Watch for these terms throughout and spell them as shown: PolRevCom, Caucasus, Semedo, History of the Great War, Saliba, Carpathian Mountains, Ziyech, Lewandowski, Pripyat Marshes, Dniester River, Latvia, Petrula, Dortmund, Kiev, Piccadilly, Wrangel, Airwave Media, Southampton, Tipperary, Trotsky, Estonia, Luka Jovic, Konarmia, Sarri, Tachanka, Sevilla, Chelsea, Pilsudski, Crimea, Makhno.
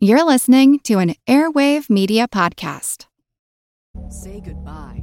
You're listening to an Airwave Media Podcast. Say goodbye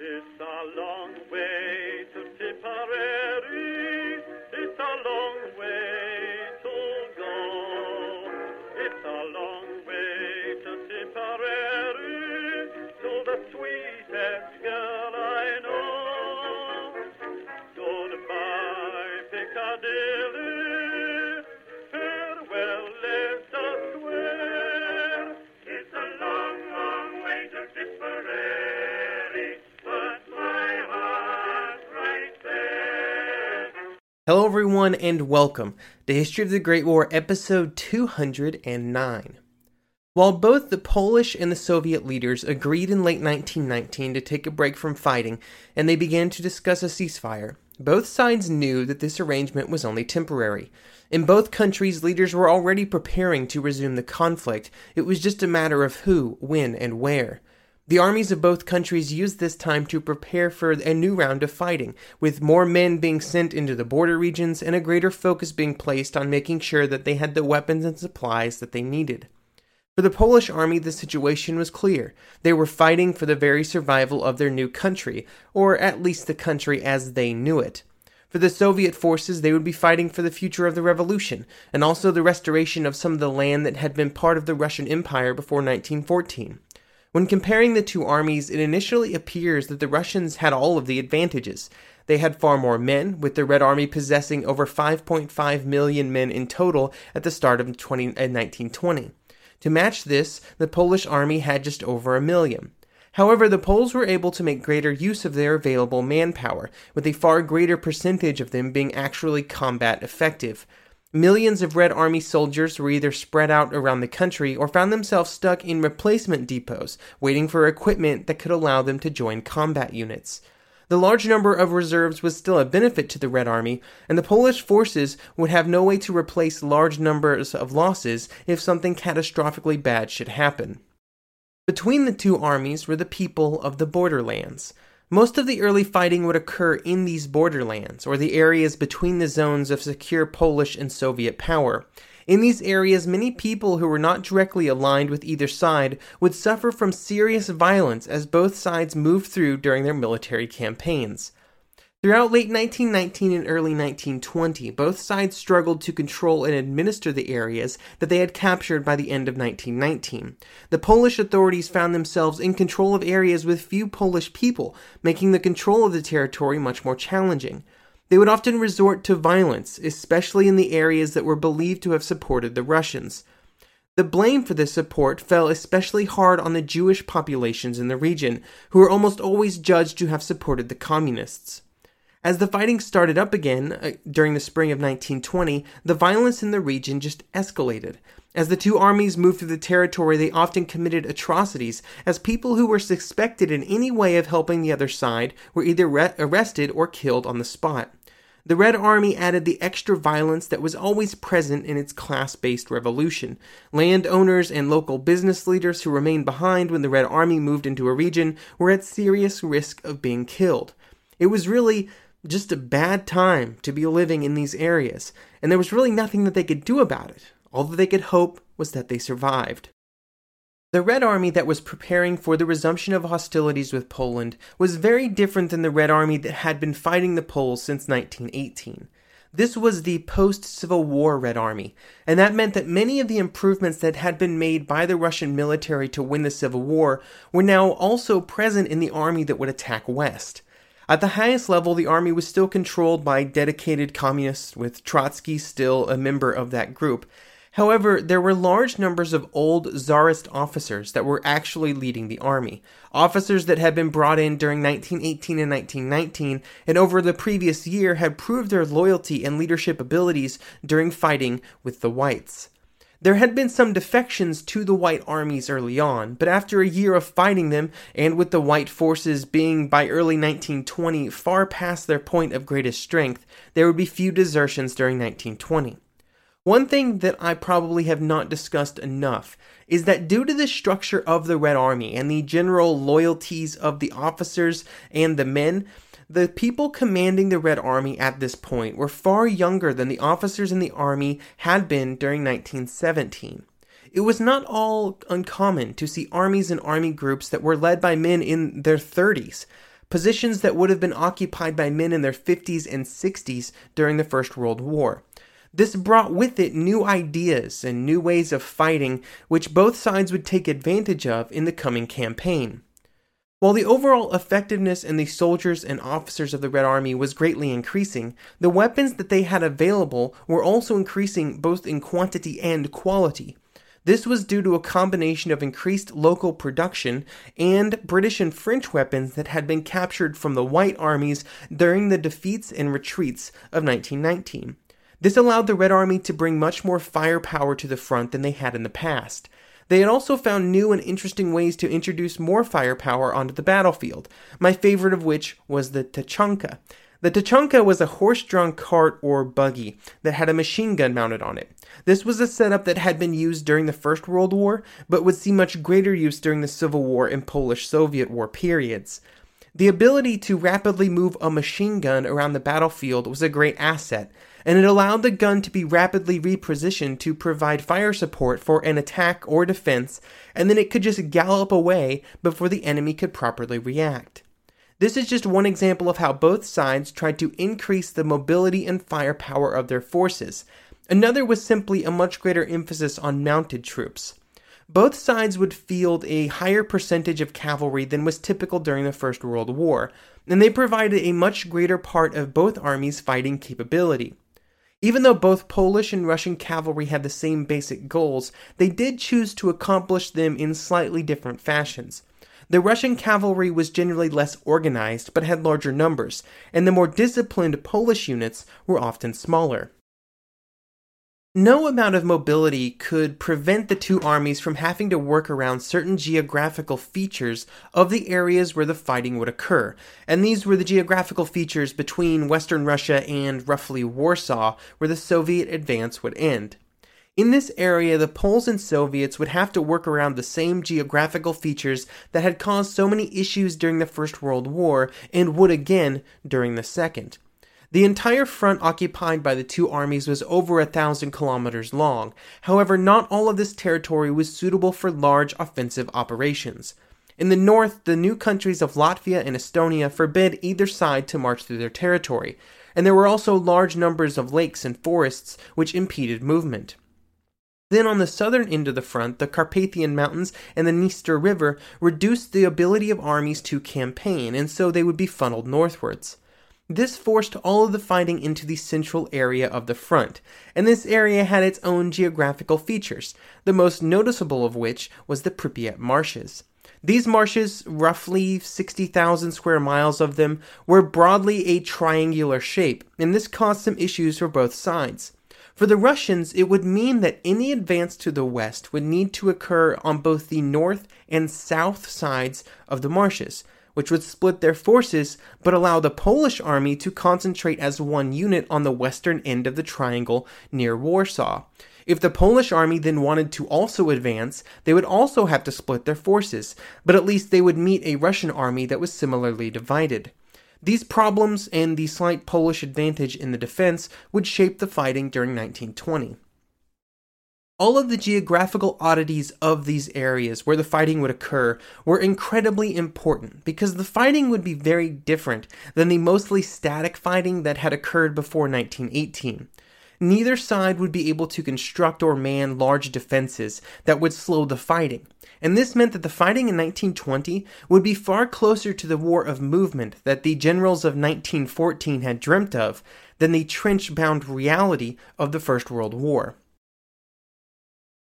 It's a long way to Tipperary. It's a long way to go. It's a long way to Tipperary, to the sweetest girl I know. Goodbye, Piccadilly. Hello everyone and welcome to History of the Great War, episode 209. While both the Polish and the Soviet leaders agreed in late 1919 to take a break from fighting and they began to discuss a ceasefire, both sides knew that this arrangement was only temporary. In both countries, leaders were already preparing to resume the conflict. It was just a matter of who, when, and where. The armies of both countries used this time to prepare for a new round of fighting, with more men being sent into the border regions and a greater focus being placed on making sure that they had the weapons and supplies that they needed. For the Polish army, the situation was clear. They were fighting for the very survival of their new country, or at least the country as they knew it. For the Soviet forces, they would be fighting for the future of the revolution, and also the restoration of some of the land that had been part of the Russian Empire before 1914. When comparing the two armies, it initially appears that the Russians had all of the advantages. They had far more men, with the Red Army possessing over 5.5 million men in total at the start of 1920. To match this, the Polish army had just over a million. However, the Poles were able to make greater use of their available manpower, with a far greater percentage of them being actually combat effective. Millions of Red Army soldiers were either spread out around the country or found themselves stuck in replacement depots, waiting for equipment that could allow them to join combat units. The large number of reserves was still a benefit to the Red Army, and the Polish forces would have no way to replace large numbers of losses if something catastrophically bad should happen. Between the two armies were the people of the borderlands. Most of the early fighting would occur in these borderlands, or the areas between the zones of secure Polish and Soviet power. In these areas, many people who were not directly aligned with either side would suffer from serious violence as both sides moved through during their military campaigns. Throughout late 1919 and early 1920, both sides struggled to control and administer the areas that they had captured by the end of 1919. The Polish authorities found themselves in control of areas with few Polish people, making the control of the territory much more challenging. They would often resort to violence, especially in the areas that were believed to have supported the Russians. The blame for this support fell especially hard on the Jewish populations in the region, who were almost always judged to have supported the communists. As the fighting started up again during the spring of 1920, the violence in the region just escalated. As the two armies moved through the territory, they often committed atrocities, as people who were suspected in any way of helping the other side were either arrested or killed on the spot. The Red Army added the extra violence that was always present in its class-based revolution. Landowners and local business leaders who remained behind when the Red Army moved into a region were at serious risk of being killed. It was really just a bad time to be living in these areas, and there was really nothing that they could do about it. All that they could hope was that they survived. The Red Army that was preparing for the resumption of hostilities with Poland was very different than the Red Army that had been fighting the Poles since 1918. This was the post-Civil War Red Army, and that meant that many of the improvements that had been made by the Russian military to win the Civil War were now also present in the army that would attack West. At the highest level, the army was still controlled by dedicated communists, with Trotsky still a member of that group. However, there were large numbers of old Tsarist officers that were actually leading the army, officers that had been brought in during 1918 and 1919, and over the previous year had proved their loyalty and leadership abilities during fighting with the Whites. There had been some defections to the White armies early on, but after a year of fighting them, and with the White forces being by early 1920 far past their point of greatest strength, there would be few desertions during 1920. One thing that I probably have not discussed enough is that due to the structure of the Red Army and the general loyalties of the officers and the men, the people commanding the Red Army at this point were far younger than the officers in the army had been during 1917. It was not all uncommon to see armies and army groups that were led by men in their 30s, positions that would have been occupied by men in their 50s and 60s during the First World War. This brought with it new ideas and new ways of fighting, which both sides would take advantage of in the coming campaign. While the overall effectiveness in the soldiers and officers of the Red Army was greatly increasing, the weapons that they had available were also increasing both in quantity and quality. This was due to a combination of increased local production and British and French weapons that had been captured from the White armies during the defeats and retreats of 1919. This allowed the Red Army to bring much more firepower to the front than they had in the past. They had also found new and interesting ways to introduce more firepower onto the battlefield, my favorite of which was the tachanka. The tachanka was a horse-drawn cart or buggy that had a machine gun mounted on it. This was a setup that had been used during the First World War, but would see much greater use during the Civil War and Polish-Soviet War periods. The ability to rapidly move a machine gun around the battlefield was a great asset, and it allowed the gun to be rapidly repositioned to provide fire support for an attack or defense, and then it could just gallop away before the enemy could properly react. This is just one example of how both sides tried to increase the mobility and firepower of their forces. Another was simply a much greater emphasis on mounted troops. Both sides would field a higher percentage of cavalry than was typical during the First World War, and they provided a much greater part of both armies' fighting capability. Even though both Polish and Russian cavalry had the same basic goals, they did choose to accomplish them in slightly different fashions. The Russian cavalry was generally less organized, but had larger numbers, and the more disciplined Polish units were often smaller. No amount of mobility could prevent the two armies from having to work around certain geographical features of the areas where the fighting would occur, and these were the geographical features between Western Russia and roughly Warsaw, where the Soviet advance would end. In this area, the Poles and Soviets would have to work around the same geographical features that had caused so many issues during the First World War, and would again during the Second. The entire front occupied by the two armies was over 1,000 kilometers long. However, not all of this territory was suitable for large offensive operations. In the north, the new countries of Latvia and Estonia forbid either side to march through their territory, and there were also large numbers of lakes and forests which impeded movement. Then on the southern end of the front, the Carpathian Mountains and the Dniester River reduced the ability of armies to campaign, and so they would be funneled northwards. This forced all of the fighting into the central area of the front, and this area had its own geographical features, the most noticeable of which was the Pripyat Marshes. These marshes, roughly 60,000 square miles of them, were broadly a triangular shape, and this caused some issues for both sides. For the Russians, it would mean that any advance to the west would need to occur on both the north and south sides of the marshes, which would split their forces but allow the Polish army to concentrate as one unit on the western end of the triangle near Warsaw. If the Polish army then wanted to also advance, they would also have to split their forces, but at least they would meet a Russian army that was similarly divided. These problems and the slight Polish advantage in the defense would shape the fighting during 1920. All of the geographical oddities of these areas where the fighting would occur were incredibly important because the fighting would be very different than the mostly static fighting that had occurred before 1918. Neither side would be able to construct or man large defenses that would slow the fighting, and this meant that the fighting in 1920 would be far closer to the war of movement that the generals of 1914 had dreamt of than the trench-bound reality of the First World War.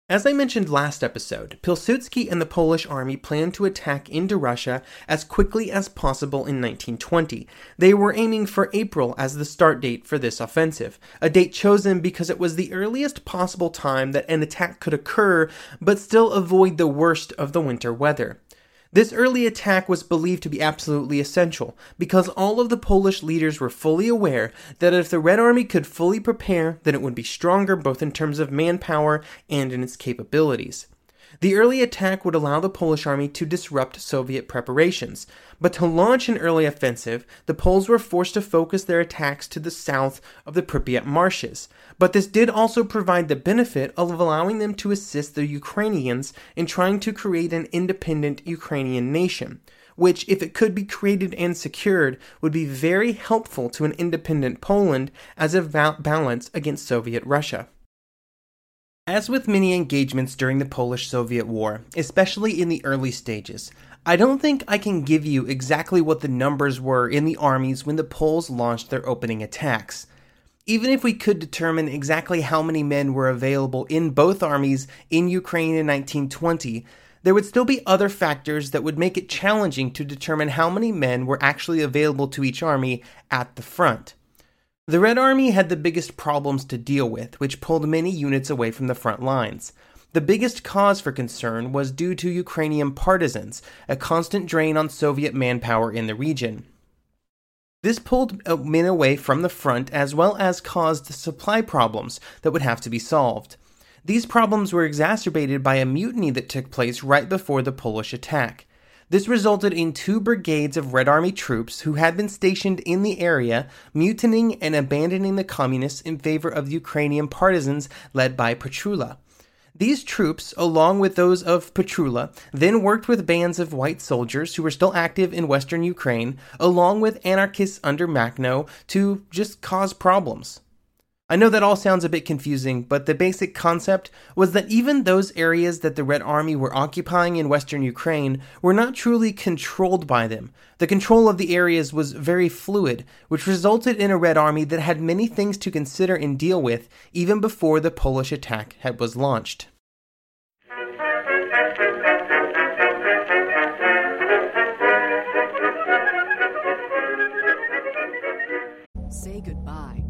As I mentioned last episode, Pilsudski and the Polish army planned to attack into Russia as quickly as possible in 1920. They were aiming for April as the start date for this offensive, a date chosen because it was the earliest possible time that an attack could occur but still avoid the worst of the winter weather. This early attack was believed to be absolutely essential, because all of the Polish leaders were fully aware that if the Red Army could fully prepare, then it would be stronger both in terms of manpower and in its capabilities. The early attack would allow the Polish army to disrupt Soviet preparations, but to launch an early offensive, the Poles were forced to focus their attacks to the south of the Pripyat marshes. But this did also provide the benefit of allowing them to assist the Ukrainians in trying to create an independent Ukrainian nation, which, if it could be created and secured, would be very helpful to an independent Poland as a balance against Soviet Russia. As with many engagements during the Polish-Soviet War, especially in the early stages, I don't think I can give you exactly what the numbers were in the armies when the Poles launched their opening attacks. Even if we could determine exactly how many men were available in both armies in Ukraine in 1920, there would still be other factors that would make it challenging to determine how many men were actually available to each army at the front. The Red Army had the biggest problems to deal with, which pulled many units away from the front lines. The biggest cause for concern was due to Ukrainian partisans, a constant drain on Soviet manpower in the region. This pulled men away from the front as well as caused supply problems that would have to be solved. These problems were exacerbated by a mutiny that took place right before the Polish attack. This resulted in two brigades of Red Army troops who had been stationed in the area mutinying and abandoning the communists in favor of the Ukrainian partisans led by Petrula. These troops, along with those of Petrula, then worked with bands of white soldiers who were still active in western Ukraine, along with anarchists under Makhno, to just cause problems. I know that all sounds a bit confusing, but the basic concept was that even those areas that the Red Army were occupying in western Ukraine were not truly controlled by them. The control of the areas was very fluid, which resulted in a Red Army that had many things to consider and deal with even before the Polish attack was launched. Say goodbye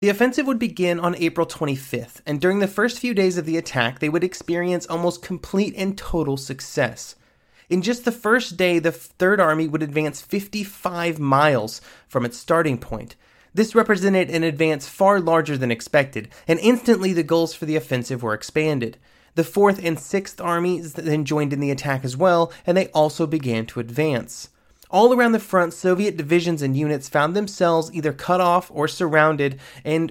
The offensive would begin on April 25th, and during the first few days of the attack, they would experience almost complete and total success. In just the first day, the Third Army would advance 55 miles from its starting point. This represented an advance far larger than expected, and instantly the goals for the offensive were expanded. The 4th and 6th Armies then joined in the attack as well, and they also began to advance. All around the front, Soviet divisions and units found themselves either cut off or surrounded,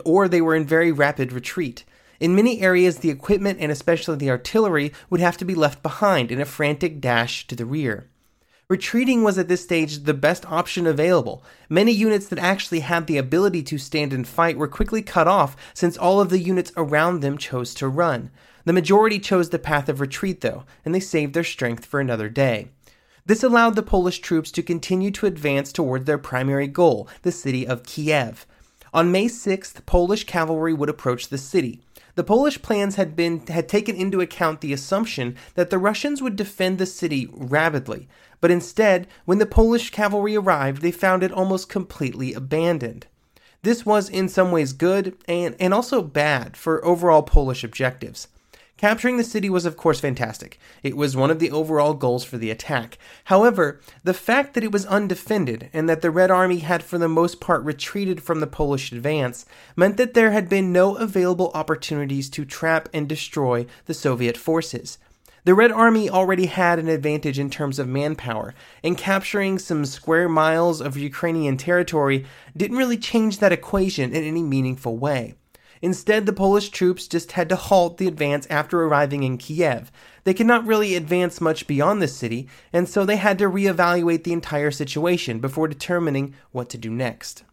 or they were in very rapid retreat. In many areas, the equipment and especially the artillery would have to be left behind in a frantic dash to the rear. Retreating was at this stage the best option available. Many units that actually had the ability to stand and fight were quickly cut off since all of the units around them chose to run. The majority chose the path of retreat though, and they saved their strength for another day. This allowed the Polish troops to continue to advance toward their primary goal, the city of Kiev. On May 6th, Polish cavalry would approach the city. The Polish plans had taken into account the assumption that the Russians would defend the city rapidly, but instead, when the Polish cavalry arrived, they found it almost completely abandoned. This was in some ways good and also bad for overall Polish objectives. Capturing the city was of course fantastic. It was one of the overall goals for the attack. However, the fact that it was undefended and that the Red Army had for the most part retreated from the Polish advance meant that there had been no available opportunities to trap and destroy the Soviet forces. The Red Army already had an advantage in terms of manpower, and capturing some square miles of Ukrainian territory didn't really change that equation in any meaningful way. Instead, the Polish troops just had to halt the advance after arriving in Kiev. They could not really advance much beyond the city, and so they had to reevaluate the entire situation before determining what to do next.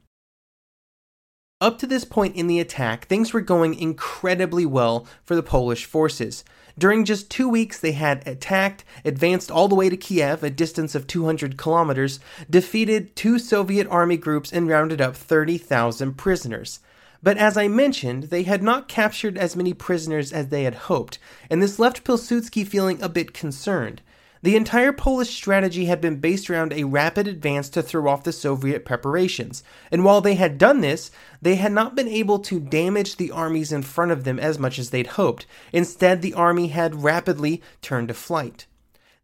Up to this point in the attack, things were going incredibly well for the Polish forces. During just 2 weeks, they had attacked, advanced all the way to Kiev, a distance of 200 kilometers, defeated 2 Soviet army groups, and rounded up 30,000 prisoners. But as I mentioned, they had not captured as many prisoners as they had hoped, and this left Pilsudski feeling a bit concerned. The entire Polish strategy had been based around a rapid advance to throw off the Soviet preparations, and while they had done this, they had not been able to damage the armies in front of them as much as they'd hoped. Instead, the army had rapidly turned to flight.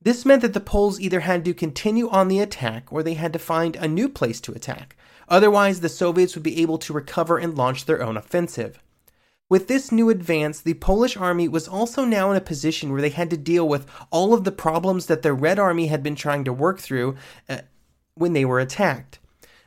This meant that the Poles either had to continue on the attack or they had to find a new place to attack. Otherwise, the Soviets would be able to recover and launch their own offensive. With this new advance, the Polish army was also now in a position where they had to deal with all of the problems that the Red Army had been trying to work through when they were attacked.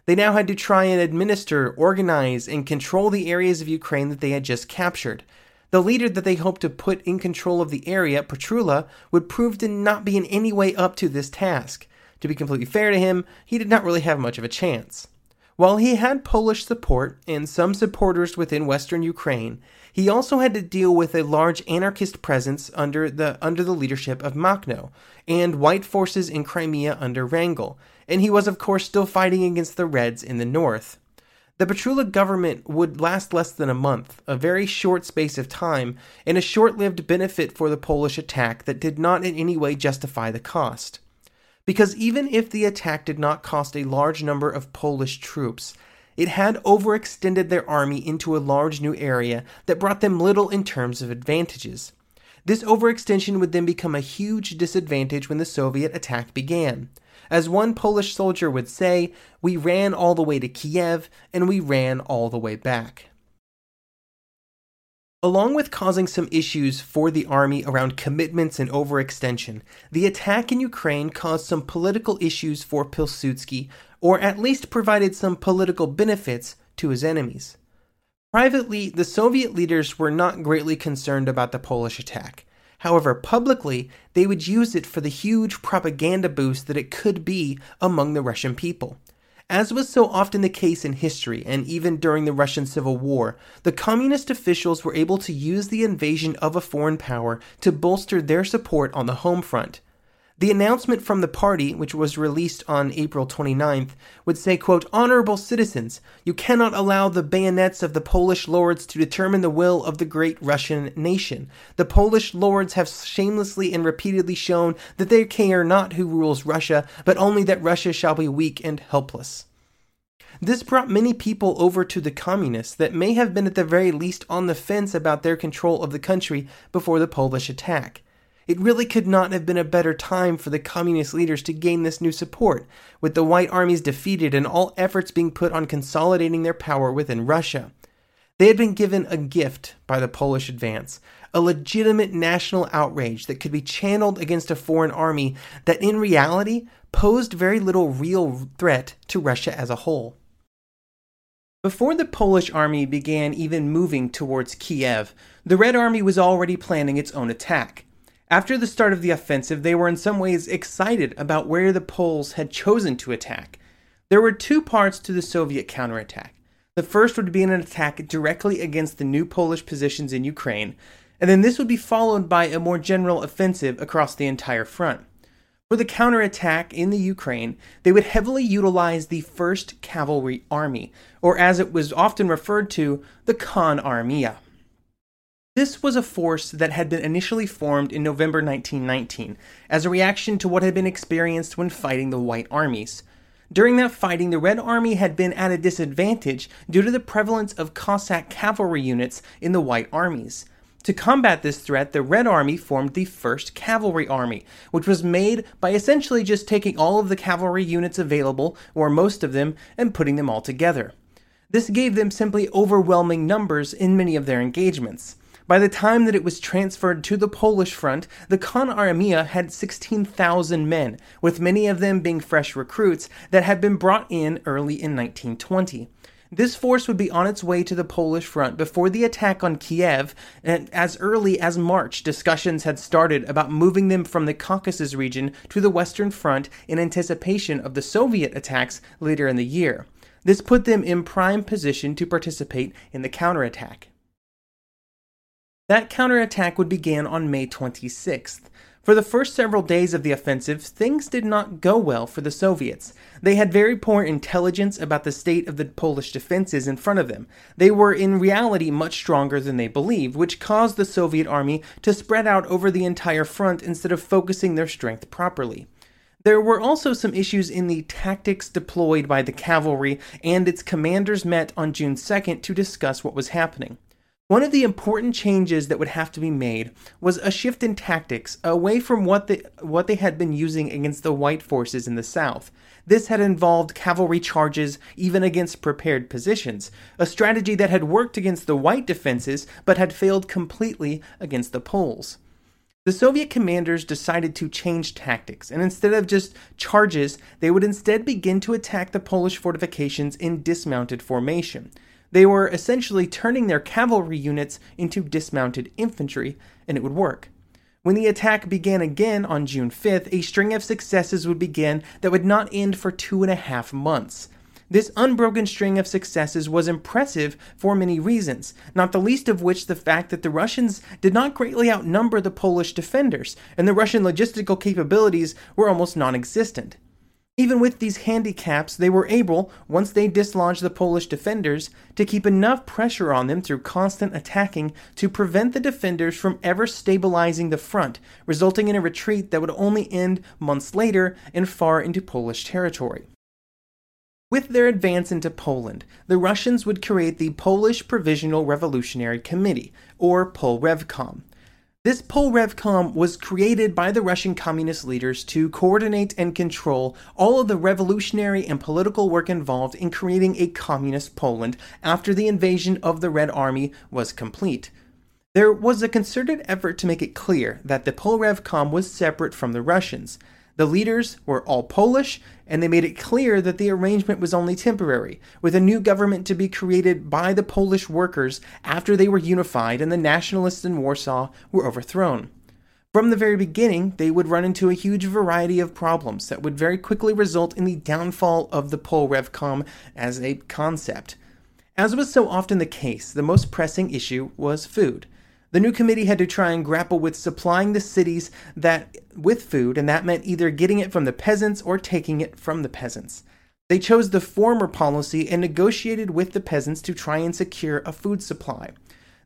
They now had to try and administer, organize, and control the areas of Ukraine that they had just captured. The leader that they hoped to put in control of the area, Petrula, would prove to not be in any way up to this task. To be completely fair to him, he did not really have much of a chance. While he had Polish support and some supporters within Western Ukraine, he also had to deal with a large anarchist presence under the leadership of Makhno, and white forces in Crimea under Wrangel, and he was of course still fighting against the Reds in the north. The Petrula government would last less than a month, a very short space of time, and a short-lived benefit for the Polish attack that did not in any way justify the cost. Because even if the attack did not cost a large number of Polish troops, it had overextended their army into a large new area that brought them little in terms of advantages. This overextension would then become a huge disadvantage when the Soviet attack began. As one Polish soldier would say, "We ran all the way to Kiev, and we ran all the way back." Along with causing some issues for the army around commitments and overextension, the attack in Ukraine caused some political issues for Pilsudski, or at least provided some political benefits to his enemies. Privately, the Soviet leaders were not greatly concerned about the Polish attack. However, publicly, they would use it for the huge propaganda boost that it could be among the Russian people. As was so often the case in history, and even during the Russian Civil War, the communist officials were able to use the invasion of a foreign power to bolster their support on the home front. The announcement from the party, which was released on April 29th, would say, quote, "Honorable citizens, you cannot allow the bayonets of the Polish lords to determine the will of the great Russian nation. The Polish lords have shamelessly and repeatedly shown that they care not who rules Russia, but only that Russia shall be weak and helpless." This brought many people over to the communists that may have been at the very least on the fence about their control of the country before the Polish attack. It really could not have been a better time for the communist leaders to gain this new support, with the White Armies defeated and all efforts being put on consolidating their power within Russia. They had been given a gift by the Polish advance, a legitimate national outrage that could be channeled against a foreign army that in reality posed very little real threat to Russia as a whole. Before the Polish army began even moving towards Kiev, the Red Army was already planning its own attack. After the start of the offensive, they were in some ways excited about where the Poles had chosen to attack. There were 2 parts to the Soviet counterattack. The first would be an attack directly against the new Polish positions in Ukraine, and then this would be followed by a more general offensive across the entire front. For the counterattack in the Ukraine, they would heavily utilize the 1st Cavalry Army, or as it was often referred to, the Konarmia. This was a force that had been initially formed in November 1919 as a reaction to what had been experienced when fighting the White Armies. During that fighting, the Red Army had been at a disadvantage due to the prevalence of Cossack cavalry units in the White Armies. To combat this threat, the Red Army formed the 1st Cavalry Army, which was made by essentially just taking all of the cavalry units available, or most of them, and putting them all together. This gave them simply overwhelming numbers in many of their engagements. By the time that it was transferred to the Polish front, the Konarmia had 16,000 men, with many of them being fresh recruits that had been brought in early in 1920. This force would be on its way to the Polish front before the attack on Kiev, and as early as March, discussions had started about moving them from the Caucasus region to the Western Front in anticipation of the Soviet attacks later in the year. This put them in prime position to participate in the counterattack. That counterattack would begin on May 26th. For the first several days of the offensive, things did not go well for the Soviets. They had very poor intelligence about the state of the Polish defenses in front of them. They were in reality much stronger than they believed, which caused the Soviet army to spread out over the entire front instead of focusing their strength properly. There were also some issues in the tactics deployed by the cavalry, and its commanders met on June 2nd to discuss what was happening. One of the important changes that would have to be made was a shift in tactics away from what they had been using against the white forces in the south. This had involved cavalry charges even against prepared positions, a strategy that had worked against the white defenses but had failed completely against the Poles. The Soviet commanders decided to change tactics, and instead of just charges, they would instead begin to attack the Polish fortifications in dismounted formation. They were essentially turning their cavalry units into dismounted infantry, and it would work. When the attack began again on June 5th, a string of successes would begin that would not end for 2.5 months. This unbroken string of successes was impressive for many reasons, not the least of which the fact that the Russians did not greatly outnumber the Polish defenders, and the Russian logistical capabilities were almost non-existent. Even with these handicaps, they were able, once they dislodged the Polish defenders, to keep enough pressure on them through constant attacking to prevent the defenders from ever stabilizing the front, resulting in a retreat that would only end months later and far into Polish territory. With their advance into Poland, the Russians would create the Polish Provisional Revolutionary Committee, or PolRevCom. This PolRevCom was created by the Russian communist leaders to coordinate and control all of the revolutionary and political work involved in creating a communist Poland after the invasion of the Red Army was complete. There was a concerted effort to make it clear that the PolRevCom was separate from the Russians. The leaders were all Polish, and they made it clear that the arrangement was only temporary, with a new government to be created by the Polish workers after they were unified and the nationalists in Warsaw were overthrown. From the very beginning, they would run into a huge variety of problems that would very quickly result in the downfall of the PolRevCom as a concept. As was so often the case, the most pressing issue was food. The new committee had to try and grapple with supplying the cities with food, and that meant either getting it from the peasants or taking it from the peasants. They chose the former policy and negotiated with the peasants to try and secure a food supply.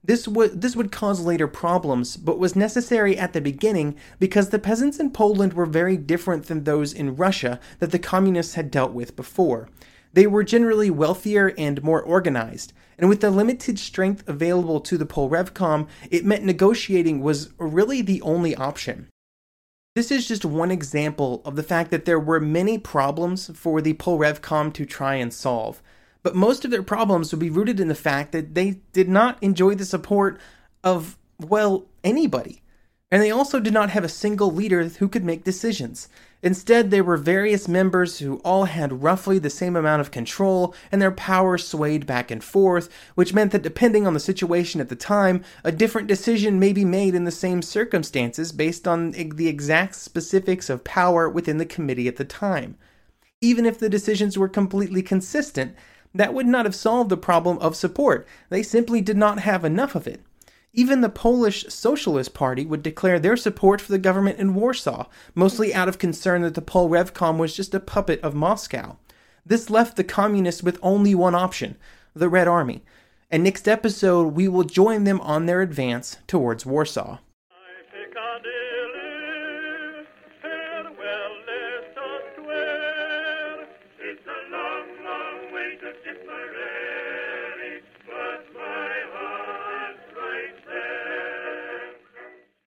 This would cause later problems, but was necessary at the beginning because the peasants in Poland were very different than those in Russia that the communists had dealt with before. They were generally wealthier and more organized, and with the limited strength available to the PolRevCom, it meant negotiating was really the only option. This is just one example of the fact that there were many problems for the PolRevCom to try and solve, but most of their problems would be rooted in the fact that they did not enjoy the support of, well, anybody. And they also did not have a single leader who could make decisions. Instead, there were various members who all had roughly the same amount of control, and their power swayed back and forth, which meant that depending on the situation at the time, a different decision may be made in the same circumstances based on the exact specifics of power within the committee at the time. Even if the decisions were completely consistent, that would not have solved the problem of support. They simply did not have enough of it. Even the Polish Socialist Party would declare their support for the government in Warsaw, mostly out of concern that the PolRevCom was just a puppet of Moscow. This left the communists with only one option, the Red Army. and next episode we will join them on their advance towards Warsaw.